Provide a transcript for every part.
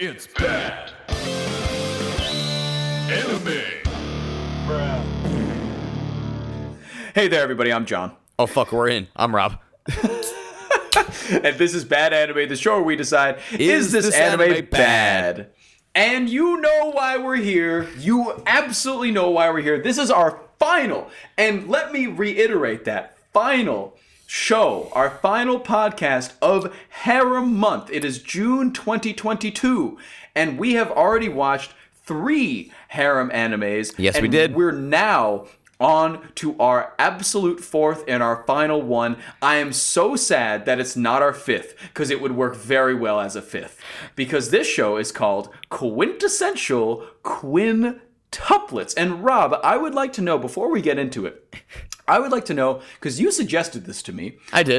It's bad anime. Bro. Hey there, everybody. I'm John. Oh, fuck. We're in. I'm Rob. And this is Bad Anime, the show where we decide, is this anime bad? And you know why we're here. You absolutely know why we're here. This is our final, and let me reiterate that, final show, our final podcast of Harem Month. It is June 2022, and we have already watched 3 harem animes. Yes, we did. We're now on to our absolute 4th and our final one. I am so sad that it's not our 5th, because it would work very well as a 5th, because this show is called Quintessential Quintuplets. And Rob, I would like to know, before we get into it, I would like to know, because you suggested this to me. I did.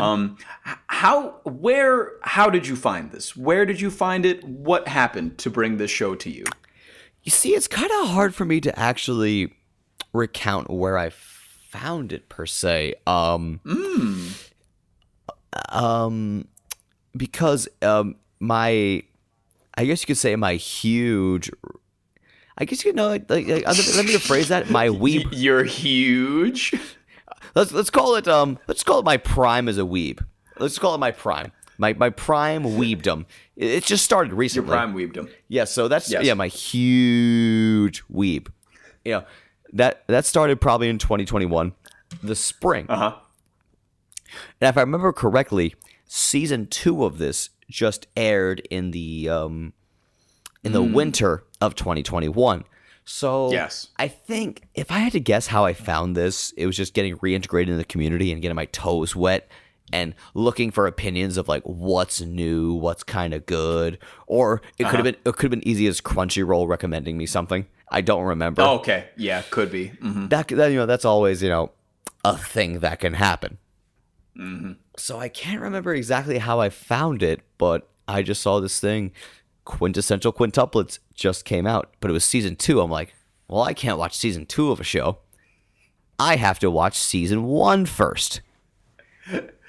How did you find this? Where did you find it? What happened to bring this show to you? You see, it's kind of hard for me to actually recount where I found it, per se. Because let me rephrase that. My weeb. You're huge. Let's call it my prime as a weeb. Let's call it my prime. My prime weebdom. It just started recently. Your prime weebdom. Yeah, so that's my huge weeb. You know, that started probably in 2021, the spring. Uh-huh. And if I remember correctly, season 2 of this just aired in the winter of 2021. So yes. I think if I had to guess how I found this, it was just getting reintegrated in the community and getting my toes wet and looking for opinions of like what's new, what's kind of good, or it could have been easy as Crunchyroll recommending me something. I don't remember. Oh, okay, yeah, could be. Mm-hmm. That that's always a thing that can happen. Mm-hmm. So I can't remember exactly how I found it, but I just saw this thing. Quintessential Quintuplets just came out, but it was season 2. I'm like, well, I can't watch season 2 of a show. I have to watch season 1 first.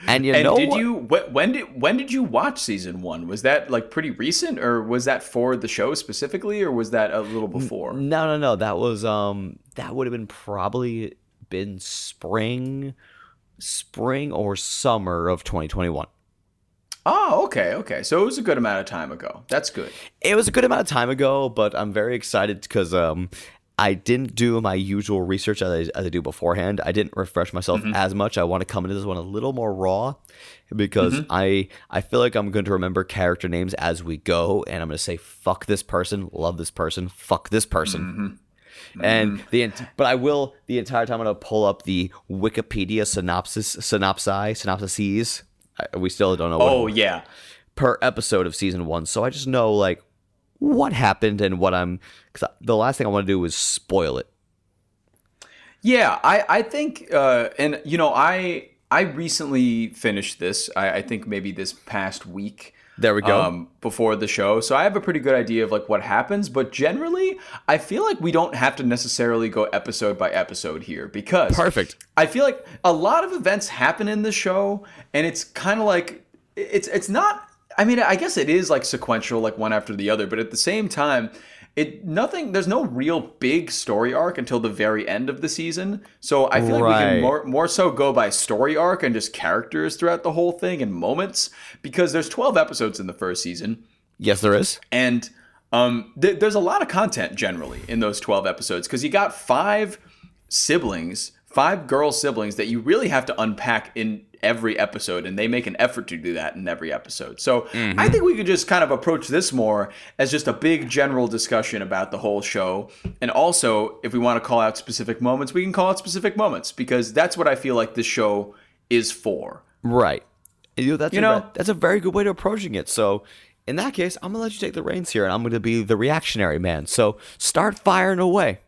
When did you watch season 1? Was that like pretty recent, or was that for the show specifically, or was that a little before? No. That was that would have been probably been spring or summer of 2021. Oh, okay. So it was a good amount of time ago. That's good. It was a good amount of time ago, but I'm very excited because I didn't do my usual research as I do beforehand. I didn't refresh myself as much. I want to come into this one a little more raw because I feel like I'm going to remember character names as we go, and I'm going to say, fuck this person, love this person, fuck this person. Mm-hmm. But the entire time I'm going to pull up the Wikipedia synopses. We still don't know per episode of season 1. So I just know like what happened and what because the last thing I want to do is spoil it. Yeah, I think I recently finished this. I think maybe this past week. There we go. Before the show. So I have a pretty good idea of like what happens, but generally I feel like we don't have to necessarily go episode by episode here because perfect. I feel like a lot of events happen in the show, and it's kind of like it's not, I mean, I guess it is like sequential, like one after the other, but at the same time, there's no real big story arc until the very end of the season. So I feel like we can more so go by story arc and just characters throughout the whole thing and moments, because there's 12 episodes in the first season. Yes, there is. And there's a lot of content generally in those 12 episodes, because you got 5 girl siblings that you really have to unpack in every episode, and they make an effort to do that in every episode. So I think we could just kind of approach this more as just a big general discussion about the whole show. And also, if we want to call out specific moments, we can call out specific moments, because that's what I feel like this show is for. Right. That's a very good way to approaching it. So in that case, I'm going to let you take the reins here, and I'm going to be the reactionary man. So start firing away.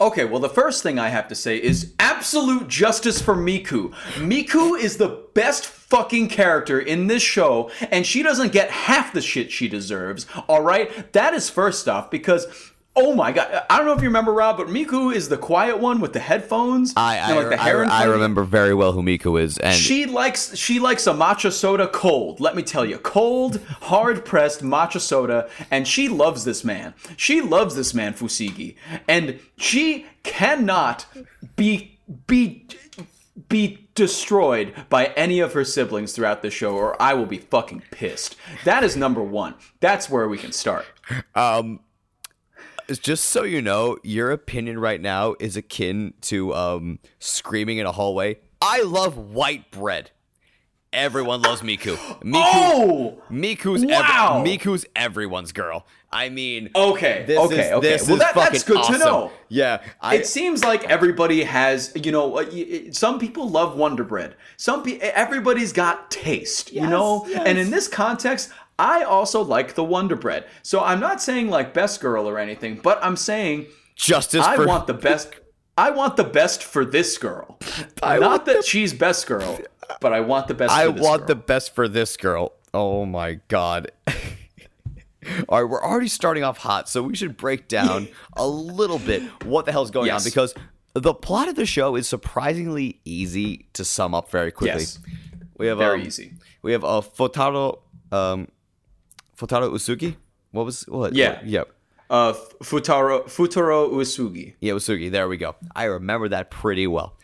Okay, well, the first thing I have to say is absolute justice for Miku. Miku is the best fucking character in this show, and she doesn't get half the shit she deserves, all right? That is first off, because Oh my god! I don't know if you remember, Rob, but Miku is the quiet one with the headphones. I remember very well who Miku is, and she likes a matcha soda cold. Let me tell you, cold, hard pressed matcha soda, and she loves this man. She loves this man, Fusigi, and she cannot be destroyed by any of her siblings throughout the show, or I will be fucking pissed. That is number one. That's where we can start. Just so you know, your opinion right now is akin to screaming in a hallway, "I love white bread." Everyone loves Miku. Miku's everyone's girl. I mean, that's good awesome. To know. Yeah, it seems like everybody has, you know, some people love Wonder Bread. Everybody's got taste, yes, you know. Yes. And in this context, I also like the Wonder Bread. So I'm not saying like best girl or anything, but I'm saying want the best. I want the best for this girl. She's best girl, but I want the best for this girl. I want the best for this girl. Oh my god. All right, we're already starting off hot, so we should break down a little bit what the hell's going on, because the plot of the show is surprisingly easy to sum up very quickly. Yes. We have easy. We have a Fūtarō Uesugi? What? Yeah. Yeah. Fūtarō Uesugi. Yeah, Uesugi. There we go. I remember that pretty well.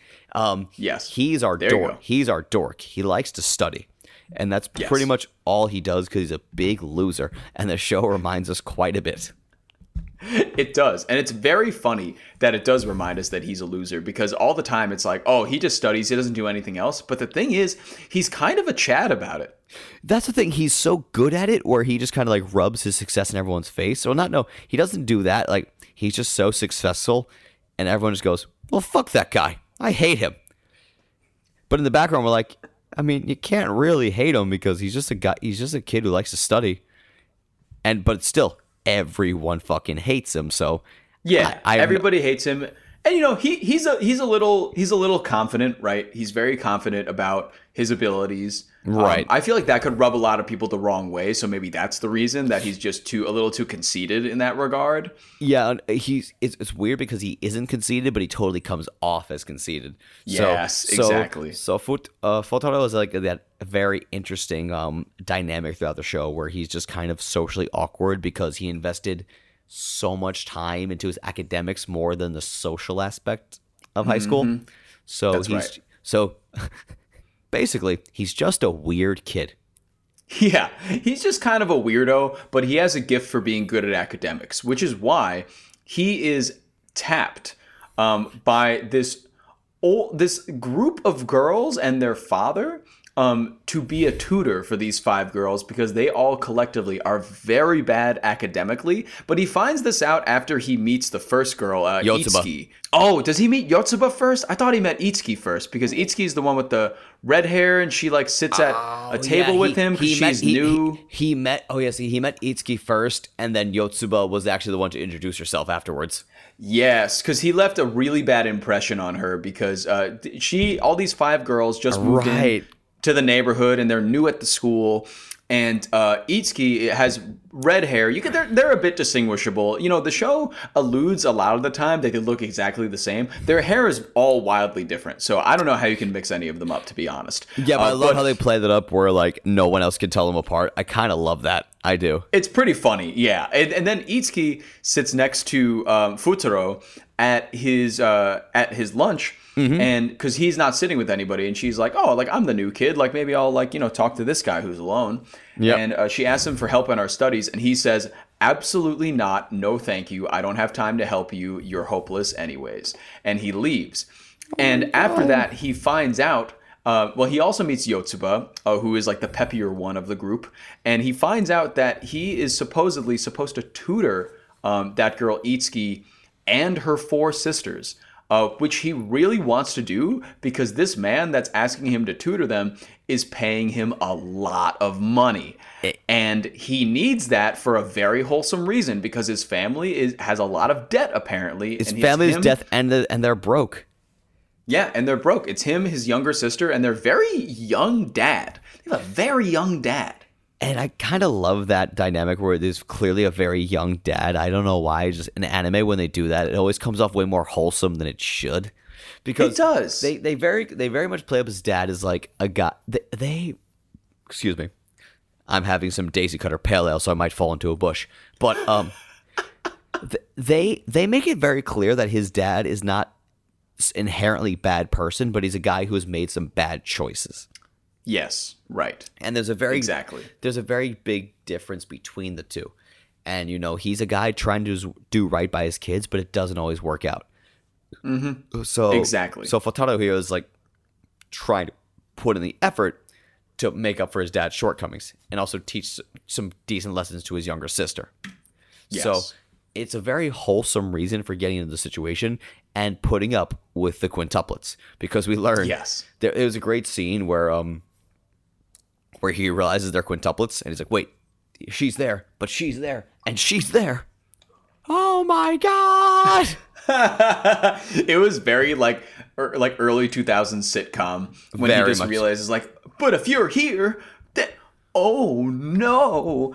Yes. He's our dork. He's our dork. He likes to study. And that's pretty much all he does, because he's a big loser. And the show reminds us quite a bit. It does. And it's very funny that it does remind us that he's a loser, because all the time it's like, oh, he just studies. He doesn't do anything else. But the thing is, he's kind of a Chad about it. That's the thing. He's so good at it where he just kind of like rubs his success in everyone's face. Well, he doesn't do that. Like, he's just so successful and everyone just goes, well, fuck that guy. I hate him. But in the background, we're like, I mean, you can't really hate him because he's just a guy. He's just a kid who likes to study. But still, everyone fucking hates him. So yeah, everybody hates him. And you know, he's a little confident, right? He's very confident about his abilities. Right. I feel like that could rub a lot of people the wrong way. So maybe that's the reason that he's just a little too conceited in that regard. Yeah, it's weird because he isn't conceited, but he totally comes off as conceited. Yes, exactly. So Fūtarō is like that very interesting dynamic throughout the show where he's just kind of socially awkward because he invested so much time into his academics more than the social aspect of high school. So that's right. So. Basically, he's just a weird kid. Yeah, he's just kind of a weirdo, but he has a gift for being good at academics, which is why he is tapped by this group of girls and their father to be a tutor for these 5 girls, because they all collectively are very bad academically. But he finds this out after he meets the first girl, Yotsuba. Itsuki. Oh, does he meet Yotsuba first? I thought he met Itsuki first, because Itsuki is the one with the red hair, and she like sits at a table with him because she's new. He met Itsuki first, and then Yotsuba was actually the one to introduce herself afterwards. Yes, because he left a really bad impression on her, because all these 5 girls just moved in to the neighborhood and they're new at the school, and Itsuki has red hair. They're a bit distinguishable. You know, the show alludes a lot of the time that they look exactly the same. Their hair is all wildly different, so I don't know how you can mix any of them up, to be honest. Yeah, but I love how they play that up where like no one else can tell them apart. I kind of love that. I do. It's pretty funny, yeah. And then Itsuki sits next to Fūtarō at his lunch. Mm-hmm. And because he's not sitting with anybody, and she's like, oh, like I'm the new kid, like maybe I'll like, you know, talk to this guy who's alone. Yep. And she asks him for help in our studies, and he says, absolutely not, no thank you, I don't have time to help you, you're hopeless anyways, and he leaves. After that, he finds out he also meets Yotsuba, who is like the peppier one of the group, and he finds out that he is supposedly supposed to tutor that girl Itsuki and her 4 sisters, which he really wants to do because this man that's asking him to tutor them is paying him a lot of money. And he needs that for a very wholesome reason, because his family has a lot of debt, apparently. His family's debt, and they're broke. Yeah, and they're broke. It's him, his younger sister, and their very young dad. They have a very young dad. And I kind of love that dynamic where there's clearly a very young dad. I don't know why. Just in anime, when they do that, it always comes off way more wholesome than it should. Because it does. They very much play up his dad as like a guy. Excuse me. I'm having some Daisy Cutter pale ale, so I might fall into a bush. But they make it very clear that his dad is not inherently bad person, but he's a guy who has made some bad choices. Yes, right. And there's a very big difference between the two. And, you know, he's a guy trying to do right by his kids, but it doesn't always work out. Mm-hmm. So exactly. So Fūtarō here is like trying to put in the effort to make up for his dad's shortcomings and also teach some decent lessons to his younger sister. Yes. So it's a very wholesome reason for getting into the situation and putting up with the quintuplets, because we learned it was a great scene where he realizes they're quintuplets and he's like, wait, she's there, but she's there, and she's there. Oh my God. It was very like early 2000s sitcom when very he just realizes like, but if you're here, oh no.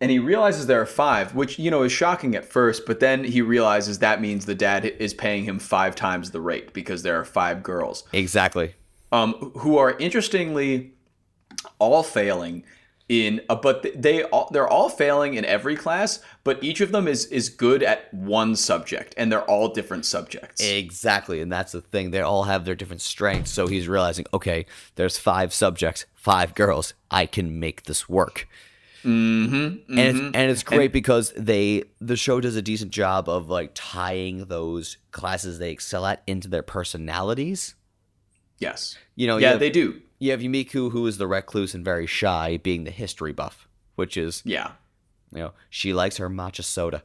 And he realizes there are five, which, you know, is shocking at first, but then he realizes that means the dad is paying him 5 times the rate because there are 5 girls. Exactly. Who are interestingly all failing they're all failing in every class, but each of them is good at one subject, and they're all different subjects. Exactly, and that's the thing. They all have their different strengths, so he's realizing, okay, there's 5 subjects, 5 girls. I can make this work. Mm-hmm, mm-hmm. And it's great because the show does a decent job of like tying those classes they excel at into their personalities. Yes. You know, they do. You have Miku, who is the recluse and very shy, being the history buff, which is, you know, she likes her matcha soda.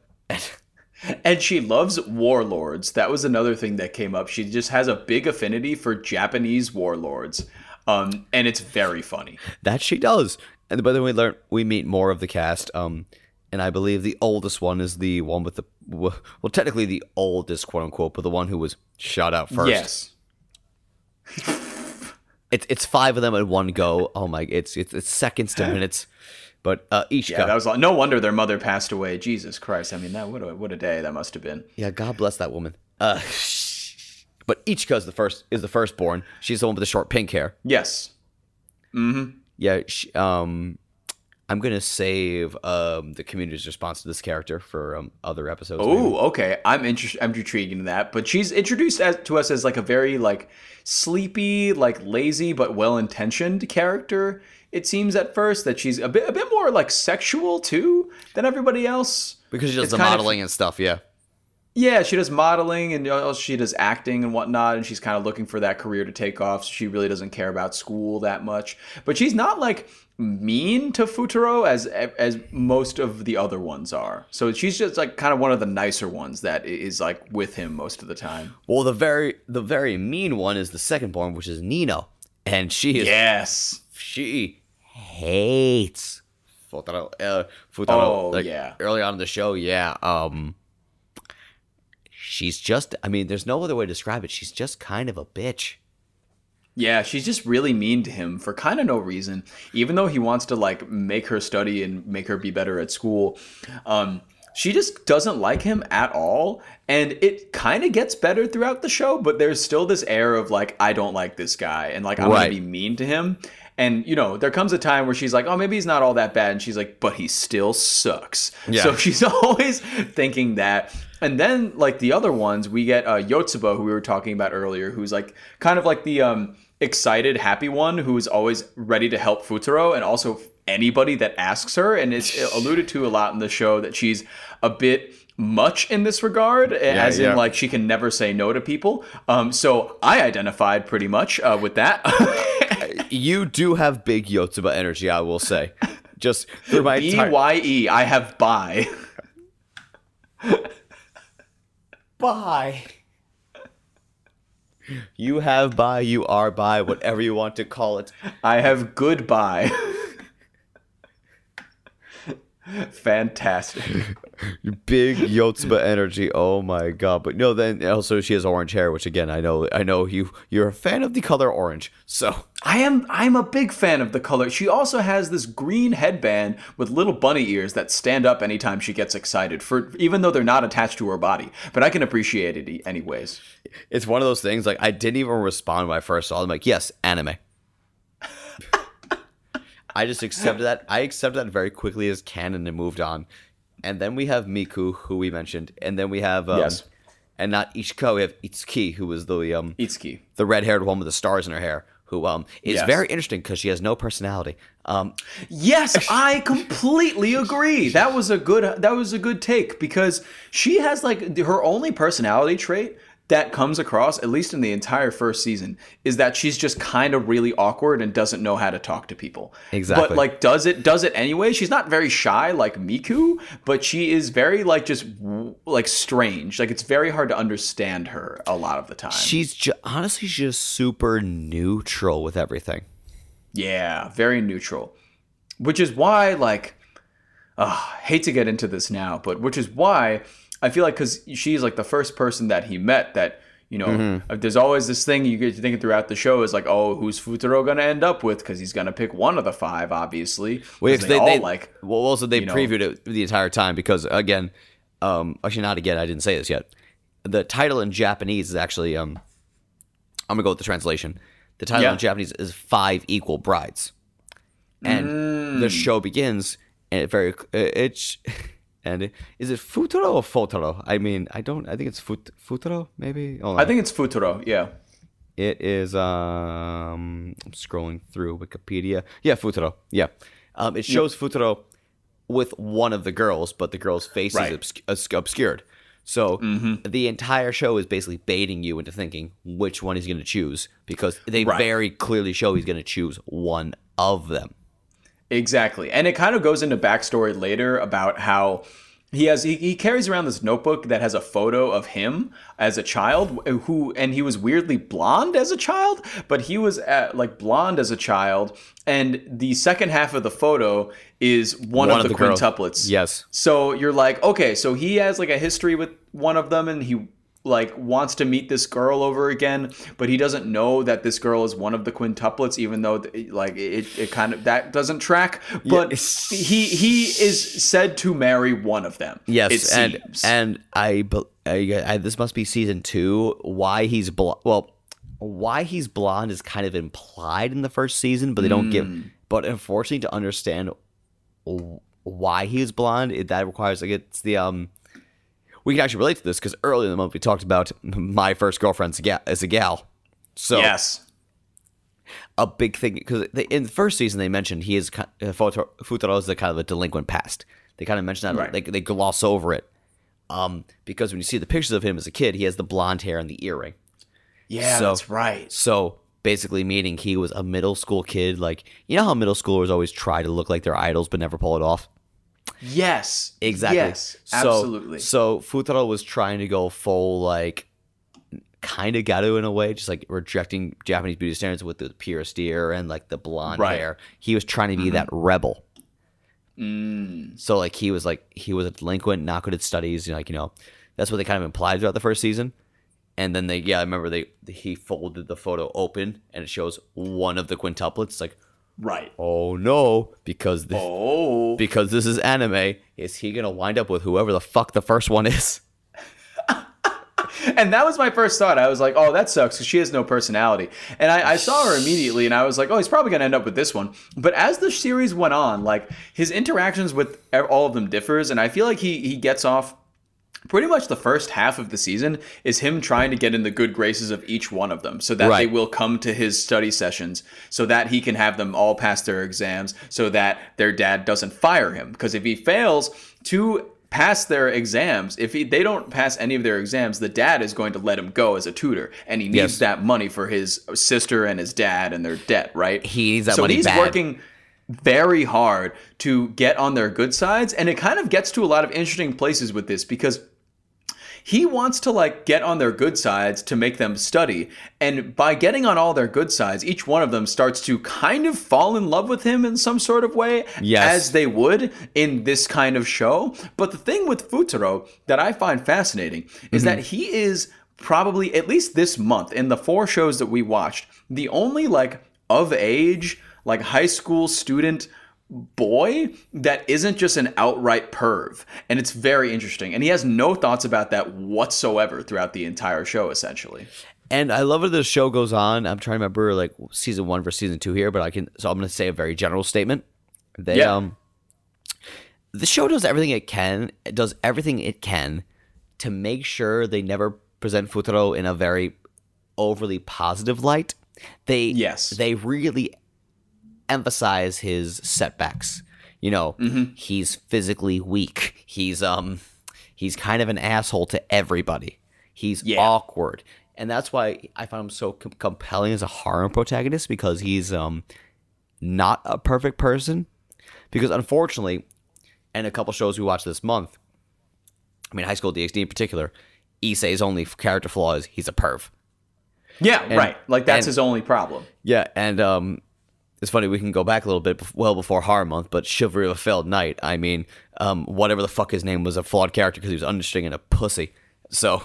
And she loves warlords. That was another thing that came up. She just has a big affinity for Japanese warlords, and it's very funny. That she does. And by the way, we meet more of the cast, and I believe the oldest one is the one with the, well, technically the oldest, quote unquote, but the one who was shot out first. Yes. It's 5 of them in one go. Oh my! It's seconds to minutes, but Ichika. Yeah, that was long. No wonder their mother passed away. Jesus Christ! I mean, what a day that must have been. Yeah, God bless that woman. But Ichika is the firstborn. She's the one with the short pink hair. Yes. Mm-hmm. Yeah. She, I'm gonna save the community's response to this character for other episodes. Oh, okay. I'm intrigued in that, but she's introduced to us as like a very like sleepy, like lazy but well-intentioned character. It seems at first that she's a bit more like sexual too than everybody else because she does the modeling and stuff. Yeah. Yeah, she does modeling and she does acting and whatnot, and she's kind of looking for that career to take off. So she really doesn't care about school that much, but she's not like mean to Fūtarō as most of the other ones are. So she's just like kind of one of the nicer ones that is like with him most of the time. Well, the very mean one is the second born, which is Nino, and she hates Fūtarō. Early on in the show, she's just, I mean, there's no other way to describe it. She's just kind of a bitch. Yeah, she's just really mean to him for kind of no reason, even though he wants to, like, make her study and make her be better at school. She just doesn't like him at all, and it kind of gets better throughout the show, but there's still this air of, like, I don't like this guy, and, like, I'm going to be mean to him. And, you know, there comes a time where she's like, oh, maybe he's not all that bad. And she's like, but he still sucks. Yeah. So she's always thinking that. And then, like, the other ones, we get Yotsuba, who we were talking about earlier, who's, like, kind of like the excited, happy one who is always ready to help Fūtarō and also anybody that asks her. And it's alluded to a lot in the show that she's a bit much in this regard, in like she can never say no to people. So I identified pretty much with that. You do have big Yotsuba energy, I will say. Just through my BYE, I have bi. Bi. You have bi, you are bi, whatever you want to call it. I have good bi. Fantastic. Big Yotsuba energy. Oh my god. But no, then also she has orange hair, which again, I know you're a fan of the color orange. So I'm a big fan of the color. She also has this green headband with little bunny ears that stand up anytime she gets excited, for even though they're not attached to her body. But I can appreciate it anyways. It's one of those things, like, I didn't even respond when I first saw it. I'm like, yes, anime. I just accepted that. I accepted that very quickly as canon and moved on. And then we have Miku, who we mentioned, and then we have and not Ichika, we have Itsuki, who was the red-haired one with the stars in her hair, who is very interesting because she has no personality. Yes, I completely agree. That was a good take, because she has, like, her only personality trait that comes across, at least in the entire first season, is that she's just kind of really awkward and doesn't know how to talk to people. Exactly. But, like, does it anyway. She's not very shy like Miku, but she is very, like, just, like, strange. Like, it's very hard to understand her a lot of the time. She's honestly just super neutral with everything. Yeah, very neutral. Which is why, like, hate to get into this now, but which is why I feel like, because she's, like, the first person that he met that, you know, there's always this thing you get to thinking throughout the show is, like, oh, who's Fūtarō going to end up with? Because he's going to pick one of the five, obviously. Wait, they previewed it the entire time because, again, actually not again, I didn't say this yet. The title in Japanese is actually, I'm going to go with the translation. The title in Japanese is Five Equal Brides. And the show begins, and it's... And is it Fūtarō or Fūtarō? I mean, I think it's Fūtarō, maybe? I think it's Fūtarō, yeah. It is, I'm scrolling through Wikipedia. Yeah, Fūtarō, yeah. It shows Fūtarō with one of the girls, but the girl's face is obscured. So the entire show is basically baiting you into thinking which one he's going to choose, because they very clearly show he's going to choose one of them. Exactly. And it kind of goes into backstory later about how he carries around this notebook that has a photo of him as a child, and he was weirdly blonde as a child, but he was blonde as a child. And the second half of the photo is one of the quintuplets. Yes. So you're like, okay, so he has, like, a history with one of them, and he, like, wants to meet this girl over again, but he doesn't know that this girl is one of the quintuplets, even though, like, it kind of, that doesn't track, but he is said to marry one of them. Yes. And I this must be season 2. Why he's blonde is kind of implied in the first season, but they don't but unfortunately, to understand why he is blonde, that requires, like, it's the, we can actually relate to this because earlier in the month we talked about my first girlfriend as a gal. So yes, a big thing, because in the first season they mentioned he is Fūtarō is kind of a delinquent past. They kind of mentioned that they gloss over it because when you see the pictures of him as a kid, he has the blonde hair and the earring. Yeah, so, that's right. So basically, meaning he was a middle school kid. Like, you know how middle schoolers always try to look like their idols but never pull it off. Yes. Exactly. Yes, absolutely. So Fūtarō was trying to go full, like, kind of gato in a way, just, like, rejecting Japanese beauty standards with the pierced ear and, like, the blonde hair. He was trying to be that rebel. So, like, he was a delinquent, not good at studies, and, like, you know, that's what they kind of implied throughout the first season. And then he folded the photo open and it shows one of the quintuplets, like, right. Oh no, because this is anime. Is he gonna wind up with whoever the fuck the first one is? And that was my first thought. I was like, oh, that sucks because she has no personality. And I saw her immediately and I was like, oh, he's probably gonna end up with this one. But as the series went on, like, his interactions with all of them differs, and I feel like he gets off. Pretty much the first half of the season is him trying to get in the good graces of each one of them so that they will come to his study sessions, so that he can have them all pass their exams, so that their dad doesn't fire him. Because if he fails to pass their exams, they don't pass any of their exams, the dad is going to let him go as a tutor. And he needs that money for his sister and his dad and their debt, right? He needs that money bad. So he's working very hard to get on their good sides, and it kind of gets to a lot of interesting places with this, because He wants to like get on their good sides to make them study. And by getting on all their good sides, each one of them starts to kind of fall in love with him in some sort of way, as they would in this kind of show. But the thing with Fūtarō that I find fascinating is that he is probably, at least this month, in the four shows that we watched, the only like of age, like high school student boy that isn't just an outright perv. And it's very interesting. And he has no thoughts about that whatsoever throughout the entire show, essentially. And I love how the show goes on. I'm trying to remember like season 1 versus season 2 here, but so I'm going to say a very general statement. The show does everything it can. It does everything it can to make sure they never present Fūtarō in a very overly positive light. They really emphasize his setbacks. You know, he's physically weak. He's kind of an asshole to everybody. He's awkward, and that's why I find him so compelling as a harem protagonist, because he's not a perfect person. Because unfortunately, and a couple shows we watched this month, I mean High School DxD in particular, Issei's only character flaw is he's a perv. Like that's his only problem. It's funny, we can go back a little bit, well before Horror Month, but Chivalry of a Failed Knight, I mean, whatever the fuck his name was, a flawed character because he was understringing a pussy. So,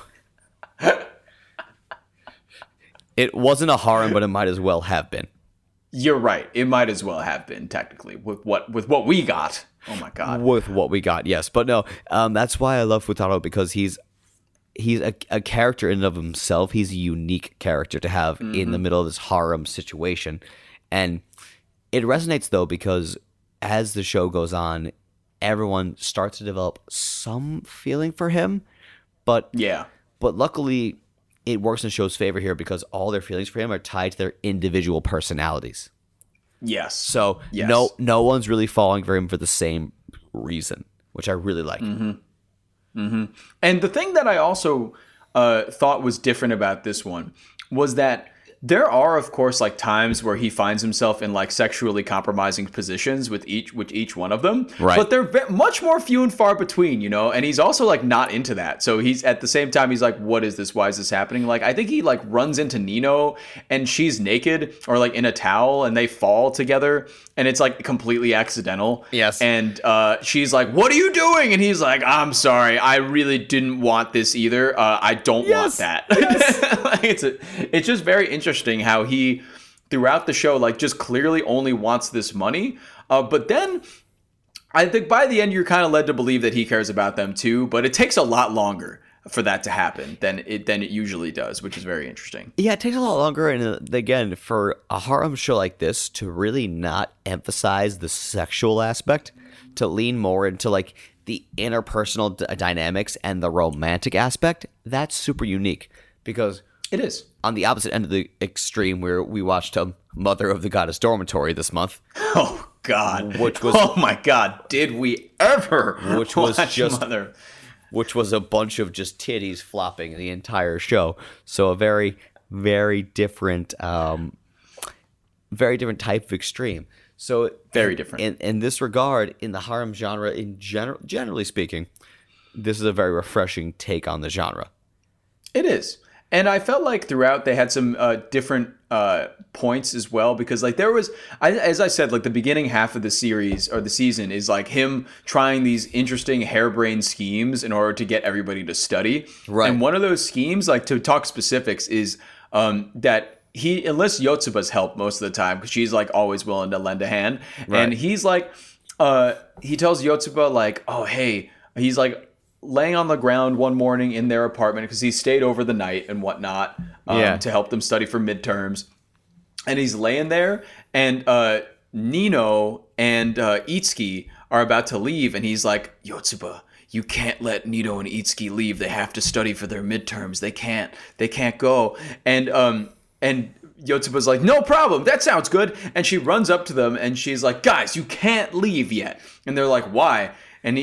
it wasn't a harem, but it might as well have been. You're right. It might as well have been, technically, with what we got. Oh my god. With what we got, yes. But no, that's why I love Fūtarō, because he's a character in and of himself. He's a unique character to have in the middle of this harem situation. And it resonates, though, because as the show goes on, everyone starts to develop some feeling for him. But luckily, it works in the show's favor here because all their feelings for him are tied to their individual personalities. So no one's really falling for him for the same reason, which I really like. And the thing that I also thought was different about this one was that there are, of course, like times where he finds himself in like sexually compromising positions with each one of them. Right. But they're much more few and far between, you know. And he's also like not into that. So he's at the same time, he's like, "What is this? Why is this happening?" Like I think he like runs into Nino and she's naked or like in a towel and they fall together and it's like completely accidental. Yes. And she's like, "What are you doing?" And he's like, "I'm sorry, I really didn't want this either. I don't want that." Yes. Like it's just very interesting. How he throughout the show like just clearly only wants this money, but then I think by the end you're kind of led to believe that he cares about them too, but it takes a lot longer for that to happen than it usually does, which is very interesting. It takes a lot longer, and again, for a harem show like this to really not emphasize the sexual aspect, to lean more into like the interpersonal dynamics and the romantic aspect, that's super unique because it is on the opposite end of the extreme, where we watched Mother of the Goddess Dormitory this month. Oh God! Oh my God! Did we ever? Which was a bunch of just titties flopping the entire show. So a very, very different type of extreme. So very different. In this regard, in the harem genre, in generally speaking, this is a very refreshing take on the genre. It is. And I felt like throughout they had some different points as well, because like there was, as I said, like the beginning half of the series or the season is like him trying these interesting harebrained schemes in order to get everybody to study. Right. And one of those schemes, like to talk specifics, is that he enlists Yotsuba's help most of the time because she's like always willing to lend a hand. Right. And he's like, he tells Yotsuba like, "Oh, hey," he's like laying on the ground one morning in their apartment because he stayed over the night and whatnot to help them study for midterms. And he's laying there, and Nino and Itsuki are about to leave, and he's like, "Yotsuba, you can't let Nino and Itsuki leave. They have to study for their midterms. They can't go." And Yotsuba's like, "No problem. That sounds good." And she runs up to them, and she's like, "Guys, you can't leave yet." And they're like, "Why?" And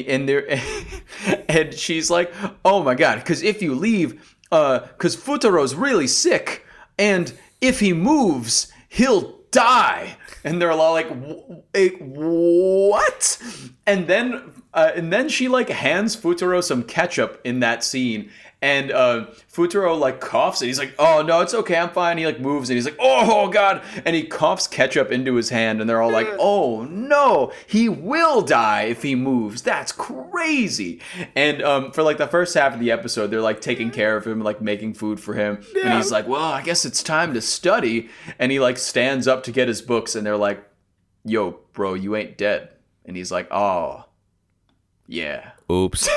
she's like, "Oh my God, because if you leave, because Futaro's really sick, and if he moves, he'll die." And they're all like, "What?" And then And then she, like, hands Fūtarō some ketchup in that scene. And Fūtarō, like, coughs. And he's like, oh, no, it's okay. I'm fine. He, like, moves. And he's like, oh, God. And he coughs ketchup into his hand. And they're all like, oh, no. He will die if he moves. That's crazy. And for, like, the first half of the episode, they're, like, taking care of him, like, making food for him. Yeah. And he's like, well, I guess it's time to study. And he, like, stands up to get his books. And they're like, yo, bro, you ain't dead. And he's like, oh. Yeah. Oops.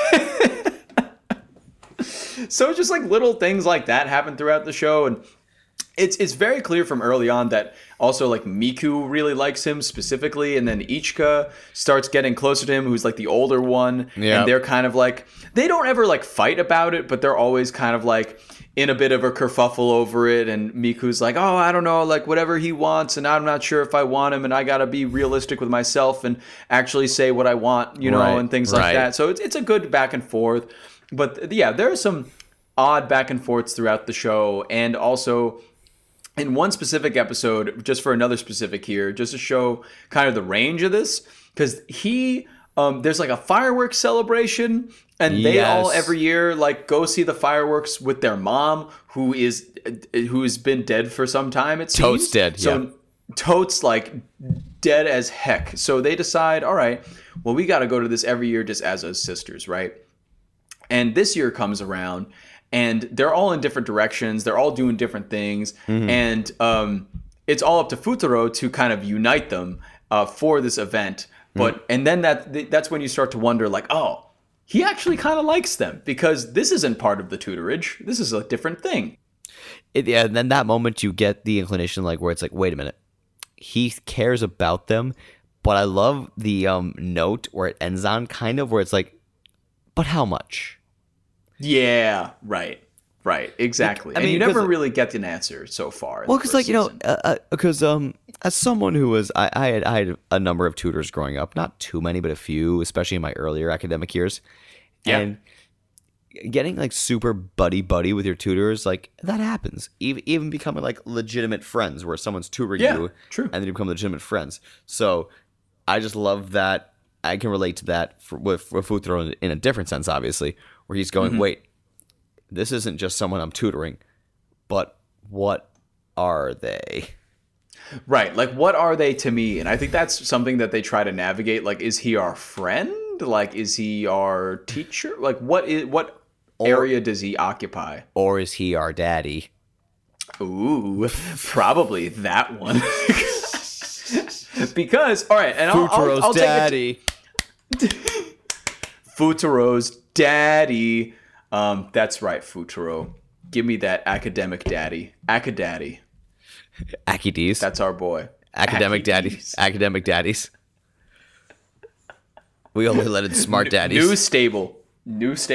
So just like little things like that happen throughout the show, and it's very clear from early on that also like Miku really likes him specifically, and then Ichika starts getting closer to him, who's like the older one. Yeah. And they're kind of like, they don't ever like fight about it, but they're always kind of like in a bit of a kerfuffle over it. And Miku's like, oh, I don't know, like whatever he wants, and I'm not sure if I want him, and I gotta be realistic with myself and actually say what I want, you know, right, and things like that. So it's a good back and forth. But yeah, there are some odd back and forths throughout the show. And also in one specific episode, just for another specific here, just to show kind of the range of this, because he... there's like a fireworks celebration, and they all every year like go see the fireworks with their mom, who's been dead for some time. It's Totes dead. So Totes like dead as heck. So they decide, all right, well, we got to go to this every year just as sisters, right? And this year comes around, and they're all in different directions. They're all doing different things, and it's all up to Fūtarō to kind of unite them for this event. But and then that's when you start to wonder, like, oh, he actually kind of likes them, because this isn't part of the tutorage. This is a different thing. And then that moment you get the inclination, like, where it's like, wait a minute, he cares about them. But I love the note where it ends on, kind of where it's like, but how much? Yeah, right. Right, exactly. Like, I mean, you never really get an answer so far. Well, because like season. You know, because as someone who was, I had a number of tutors growing up, not too many, but a few, especially in my earlier academic years, and getting like super buddy with your tutors, like that happens. Even becoming like legitimate friends, where someone's tutoring you, and then you become legitimate friends. So I just love that. I can relate to that with Fūtarō in a different sense, obviously, where he's going, wait. This isn't just someone I'm tutoring, but what are they? Right. Like, what are they to me? And I think that's something that they try to navigate. Like, is he our friend? Like, is he our teacher? Like, what area does he occupy? Or is he our daddy? Ooh, probably that one. Because, all right. And I'll daddy. Futaro's daddy. That's right, Fūtarō. Give me that academic daddy. Acadaddy. Acadies. That's our boy. Academic daddies. Academic daddies. We only let in smart daddies. New stable.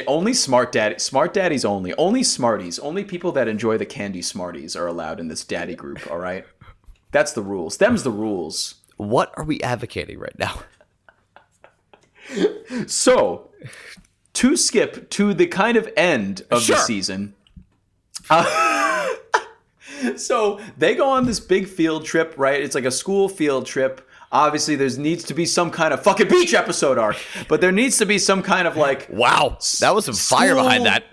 Only smart daddies. Smart daddies only. Only smarties. Only people that enjoy the candy smarties are allowed in this daddy group, all right? That's the rules. Them's the rules. What are we advocating right now? So... to skip to the kind of end of the season. So they go on this big field trip, right? It's like a school field trip. Obviously, there needs to be some kind of fucking beach episode arc. But there needs to be some kind of like... wow, that was some fire behind that.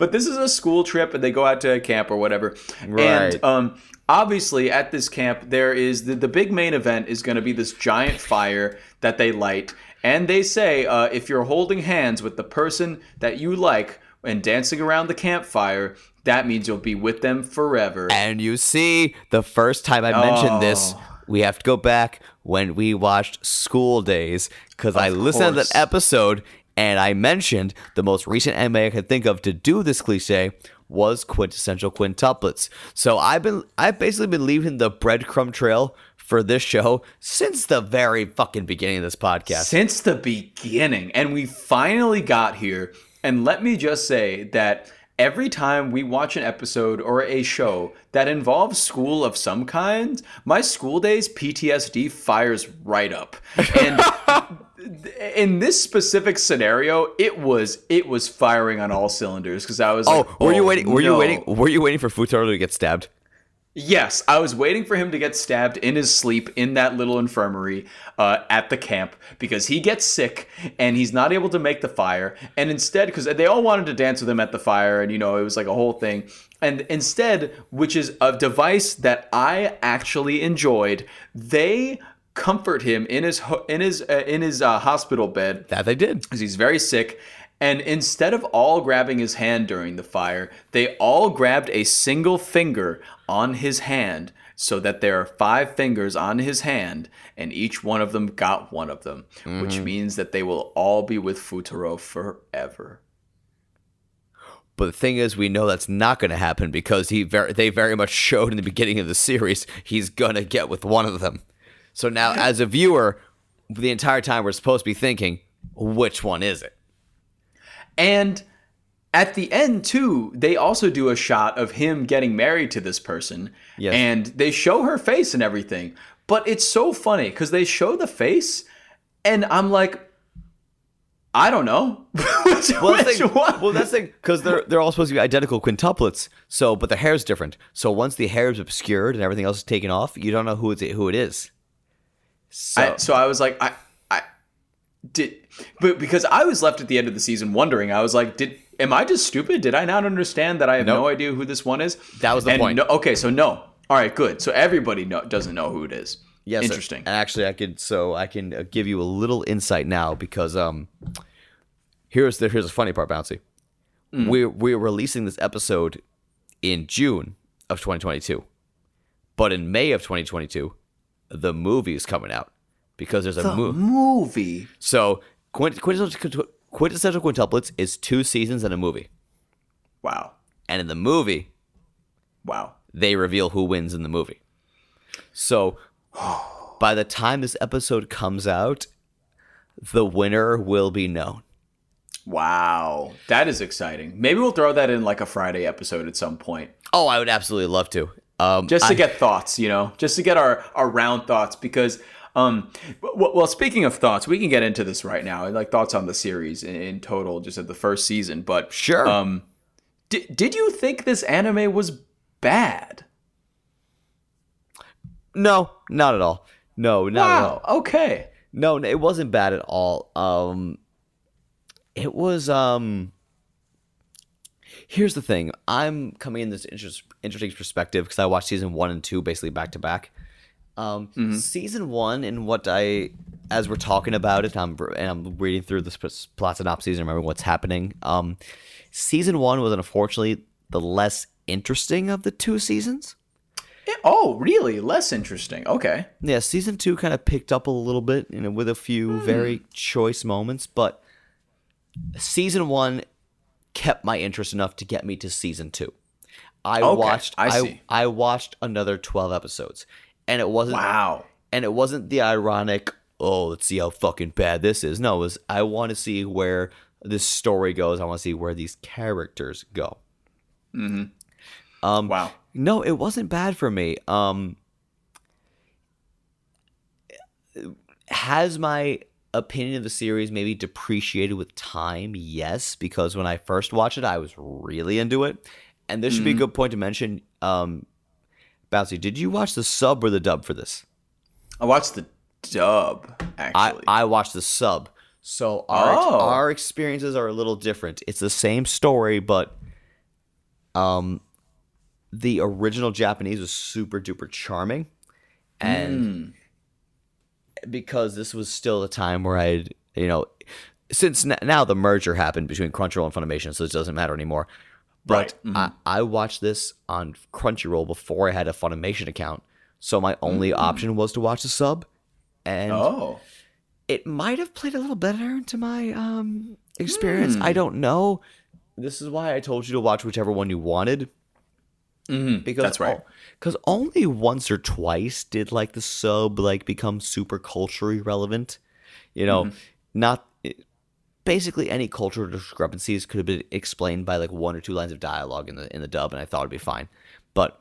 But this is a school trip, and they go out to a camp or whatever. Right. And obviously, at this camp, there is... the big main event is going to be this giant fire that they light. And they say, if you're holding hands with the person that you like and dancing around the campfire, that means you'll be with them forever. And you see, the first time I mentioned this, we have to go back when we watched School Days, because I listened to that episode and I mentioned the most recent anime I could think of to do this cliche was Quintessential Quintuplets. So I've basically been leaving the breadcrumb trail for this show since the very fucking beginning of this podcast. Since the beginning. And we finally got here. And let me just say that every time we watch an episode or a show that involves school of some kind, my School Days PTSD fires right up. And in this specific scenario, it was firing on all cylinders, because I was were you waiting for Fūtarō to get stabbed? Yes, I was waiting for him to get stabbed in his sleep in that little infirmary at the camp, because he gets sick and he's not able to make the fire. And instead, because they all wanted to dance with him at the fire, and, you know, it was like a whole thing. And instead, which is a device that I actually enjoyed, they comfort him in his hospital bed. That they did, because he's very sick. And instead of all grabbing his hand during the fire, they all grabbed a single finger on his hand, so that there are 5 fingers on his hand, and each one of them got one of them, mm-hmm. which means that they will all be with Fūtarō forever. But the thing is, we know that's not going to happen, because they very much showed in the beginning of the series he's going to get with one of them. So now, as a viewer, the entire time we're supposed to be thinking, which one is it? And at the end, too, they also do a shot of him getting married to this person. Yes. And they show her face and everything. But it's so funny because they show the face and I'm like, I don't know. That's the thing, because they're all supposed to be identical quintuplets. So, but the hair's different. So once the hair is obscured and everything else is taken off, you don't know who it is. So I was like, But because I was left at the end of the season wondering, I was like, am I just stupid? Did I not understand that I have no idea who this one is? That was the point. No. All right, good. So everybody doesn't know who it is. Yes. Interesting. And actually, I can give you a little insight now, because here's the funny part, Bouncy. Mm. We're releasing this episode in June of 2022, but in May of 2022, the movie is coming out. Because there's a movie. So Quintessential Quintuplets is 2 seasons and a movie. Wow. And in the movie, they reveal who wins in the movie. So by the time this episode comes out, the winner will be known. Wow. That is exciting. Maybe we'll throw that in like a Friday episode at some point. Oh, I would absolutely love to. Just to get thoughts, you know, just to get our round thoughts, because... Well, speaking of thoughts, we can get into this right now, like thoughts on the series in total, just at the first season. But sure. Did you think this anime was bad? No, not at all. No, not at all. Okay. No, it wasn't bad at all. It was. Here's the thing. I'm coming in this interesting perspective because I watched season 1 and 2 basically back to back. Mm-hmm. Season 1, and as we're talking about it, I'm reading through this plot synopsis and remembering what's happening. Season 1 was unfortunately the less interesting of the 2 seasons. Oh, really? Less interesting. Okay. Yeah, season 2 kind of picked up a little bit, you know, with a few very choice moments, but season 1 kept my interest enough to get me to season 2. I watched another 12 episodes. And it wasn't. Wow. And it wasn't the ironic, oh, let's see how fucking bad this is. No, it was, I want to see where this story goes. I want to see where these characters go. Mm-hmm. Wow. No, it wasn't bad for me. Has my opinion of the series maybe depreciated with time? Yes, because when I first watched it, I was really into it. And this should be a good point to mention. Bouncy, did you watch the sub or the dub for this? I watched the dub, actually. I watched the sub. So our experiences are a little different. It's the same story, but the original Japanese was super duper charming. And because this was still a time where I'd, you know, since now the merger happened between Crunchyroll and Funimation, so it doesn't matter anymore. But right. Mm-hmm. I watched this on Crunchyroll before I had a Funimation account, so my only option was to watch the sub, and it might have played a little better into my experience. I don't know. This is why I told you to watch whichever one you wanted. Mm-hmm. Because that's right. Because only once or twice did like the sub like become super culturally relevant. You know, basically, any cultural discrepancies could have been explained by like 1 or 2 lines of dialogue in the dub, and I thought it'd be fine. But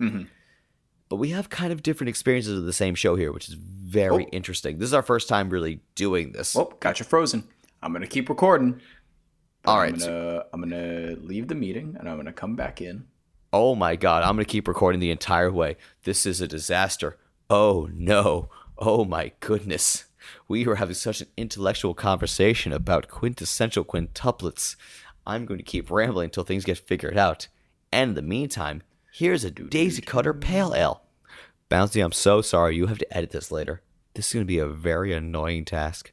but we have kind of different experiences of the same show here, which is very interesting. This is our first time really doing this. Oh, gotcha frozen. I'm gonna keep recording. All right, I'm gonna leave the meeting and I'm gonna come back in. Oh my God, I'm going to keep recording the entire way. This is a disaster. Oh no. Oh my goodness. We were having such an intellectual conversation about Quintessential Quintuplets. I'm going to keep rambling until things get figured out. And in the meantime, here's a Daisy Cutter Pale Ale. Bouncy, I'm so sorry. You have to edit this later. This is going to be a very annoying task.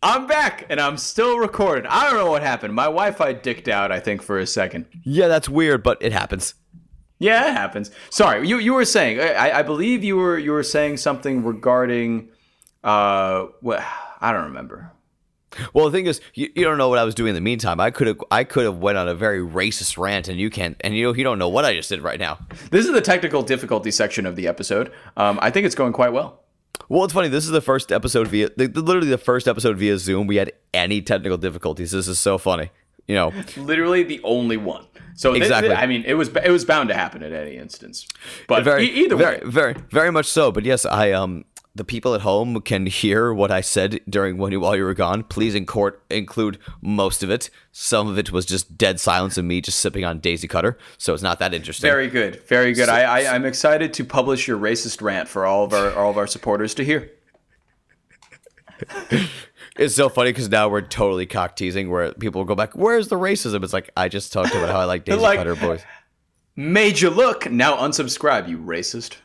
I'm back, and I'm still recording. I don't know what happened. My Wi-Fi dicked out, I think, for a second. Yeah, that's weird, but it happens. Yeah, it happens. Sorry, you were saying. I believe you were saying something regarding... I don't remember. Well, the thing is, you don't know what I was doing in the meantime. I could have went on a very racist rant, and you can't, and you don't know what I just did right now. This is the technical difficulty section of the episode. I think it's going quite well. Well, it's funny. This is the first episode via Zoom we had any technical difficulties. This is so funny. You know, literally the only one. So exactly. I mean, it was bound to happen at any instance. But either way, very, very much so. But yes, the people at home can hear what I said while you were gone. Please include most of it. Some of it was just dead silence and me just sipping on Daisy Cutter, so it's not that interesting. Very good, very good. So, I'm excited to publish your racist rant for all of our supporters to hear. It's so funny because now we're totally cock teasing where people go back. Where's the racism? It's like I just talked about how I like Daisy Cutter boys. Made you look. Now unsubscribe, you racist.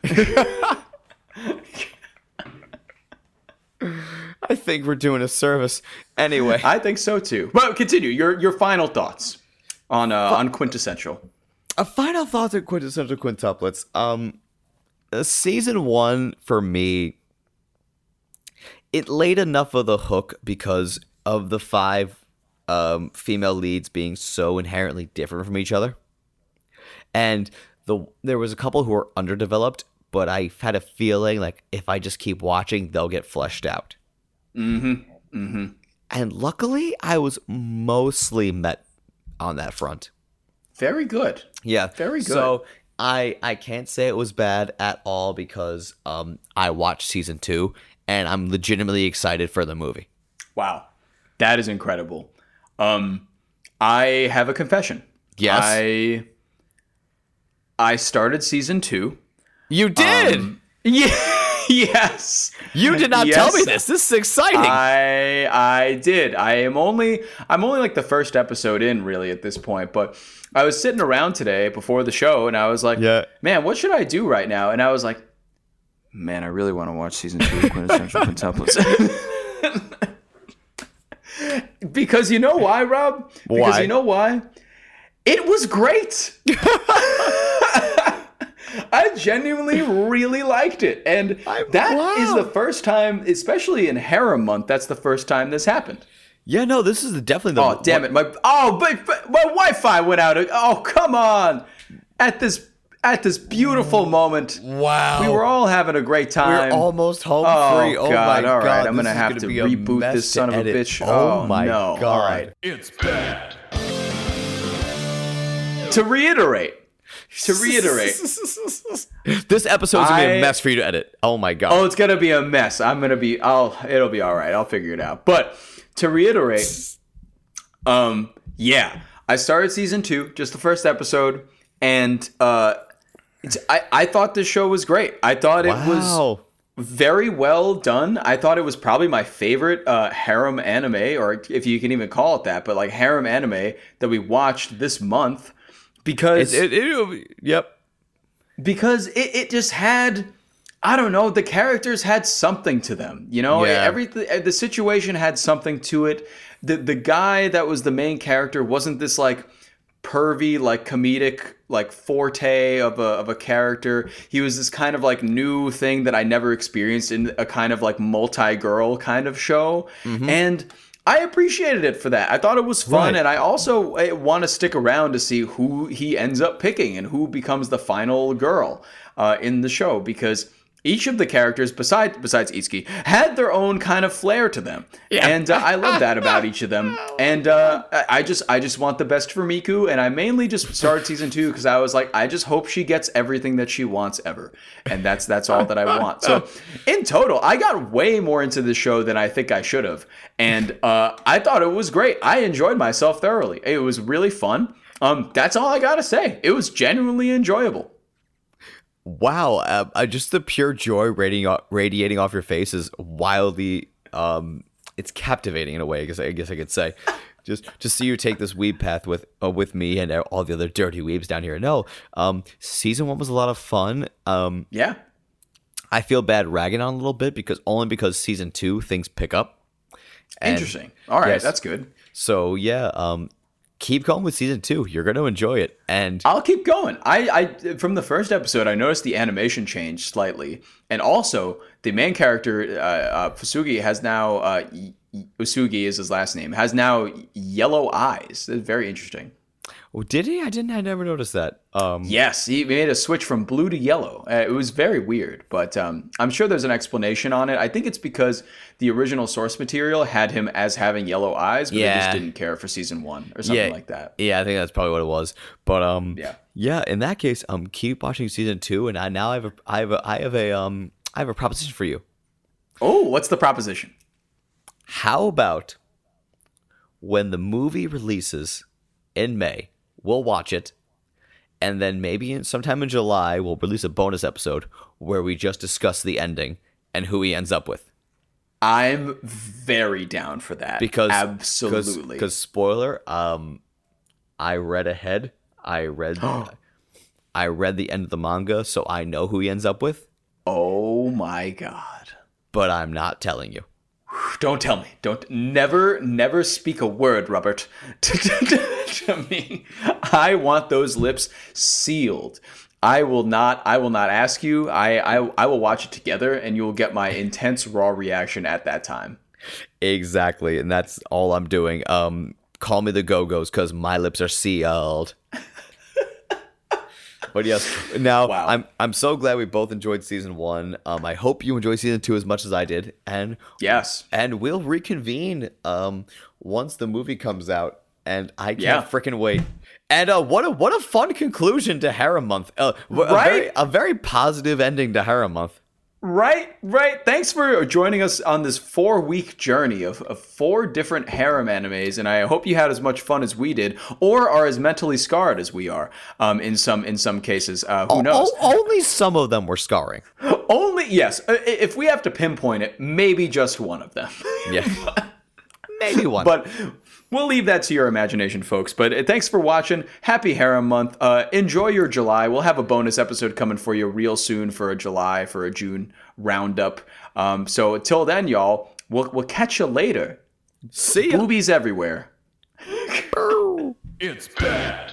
I think we're doing a service. Anyway, I think so too. But continue your final thoughts on Quintessential. A final thoughts on Quintessential Quintuplets. Season 1 for me, it laid enough of the hook because of the 5 female leads being so inherently different from each other, and there was a couple who were underdeveloped. But I had a feeling like if I just keep watching, they'll get fleshed out. Mm-hmm. Mm-hmm. And luckily, I was mostly met on that front. Very good. Yeah. Very good. So I can't say it was bad at all because I watched season 2 and I'm legitimately excited for the movie. Wow. That is incredible. I have a confession. Yes. I started season 2. You did? Yes. You did not tell me this. This is exciting. I did. I'm only like the first episode in really at this point, but I was sitting around today before the show and I was like, man, what should I do right now? And I was like, man, I really want to watch season 2 of Quintessential Quintuplets. Because you know why, Rob? Why? Because you know why? It was great. I genuinely really liked it. And that is the first time, especially in Harem Month, that's the first time this happened. Yeah, no, this is definitely the... Oh, damn it. My Wi-Fi went out. Oh, come on. At this beautiful moment. Wow. We were all having a great time. We're almost home free. Oh, God. All right, I'm going to have to reboot this son of a bitch. Oh, my God. All right. It's bad. To reiterate, this episode's gonna be a mess for you to edit. Oh my God! Oh, it's gonna be a mess. It'll be all right. I'll figure it out. But to reiterate, I started season 2, just the first episode, and I thought this show was great. I thought it was very well done. I thought it was probably my favorite harem anime, or if you can even call it that, but like harem anime that we watched this month. Because it just had, I don't know, the characters had something to them, you know. Yeah. The situation had something to it. The guy that was the main character wasn't this like pervy, like comedic, like forte of a character. He was this kind of like new thing that I never experienced in a kind of like multi-girl kind of show. Mm-hmm. And I appreciated it for that. I thought it was fun, right. And I also want to stick around to see who he ends up picking and who becomes the final girl in the show, because each of the characters, besides Itsuki, had their own kind of flair to them. Yeah. And I love that about each of them. And I just want the best for Miku. And I mainly just started season 2 because I was like, I just hope she gets everything that she wants ever. And that's all that I want. So in total, I got way more into this show than I think I should have. And I thought it was great. I enjoyed myself thoroughly. It was really fun. That's all I got to say. It was genuinely enjoyable. Wow, just the pure joy radiating off your face is wildly, it's captivating in a way, I guess I could say. Just see you take this weeb path with me and all the other dirty weebs down here. No, season 1 was a lot of fun. Yeah. I feel bad ragging on a little bit because season 2 things pick up. And interesting. All right, yes, that's good. So yeah, keep going with season 2. You're going to enjoy it. And I'll keep going. I from the first episode, I noticed the animation changed slightly. And also, the main character, Uesugi, has now... Uesugi is his last name. Has now yellow eyes. That's very interesting. Oh, did he? I never noticed that. Yes, he made a switch from blue to yellow. It was very weird. But I'm sure there's an explanation on it. I think it's because the original source material had him as having yellow eyes, but yeah, they just didn't care for season 1 or something like that. Yeah, I think that's probably what it was. But yeah, in that case, keep watching season 2, and I have a proposition for you. Oh, what's the proposition? How about when the movie releases in May, we'll watch it, and then maybe sometime in July we'll release a bonus episode where we just discuss the ending and who he ends up with. I'm very down for that. Absolutely. Because spoiler, I read ahead. I read the end of the manga, so I know who he ends up with. Oh my god! But I'm not telling you. Don't tell me. Never speak a word, Robert. To me, I want those lips sealed. I will not ask you. I will watch it together, and you will get my intense raw reaction at that time. Exactly, and that's all I'm doing. Call me the Go-Go's because my lips are sealed. But yes, now wow. I'm so glad we both enjoyed season 1. I hope you enjoy season 2 as much as I did. And yes, and we'll reconvene once the movie comes out. And I can't freaking wait. And what a fun conclusion to Harem Month. Right? A very positive ending to Harem Month. Right. Thanks for joining us on this 4-week journey of 4 different harem animes, and I hope you had as much fun as we did, or are as mentally scarred as we are. In some cases, who knows? Only some of them were scarring. Only, yes. If we have to pinpoint it, maybe just one of them. Yeah, maybe one. But we'll leave that to your imagination, folks. But thanks for watching. Happy Harem Month. Enjoy your July. We'll have a bonus episode coming for you real soon for a June roundup. So until then, y'all, we'll catch you later. See ya. Boobies everywhere. It's bad.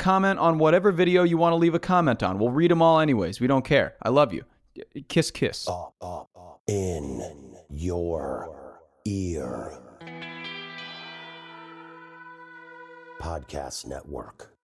comment on whatever video you want to leave a comment on. We'll read them all anyways. We don't care. I love you. Kiss. In your ear. Podcast Network.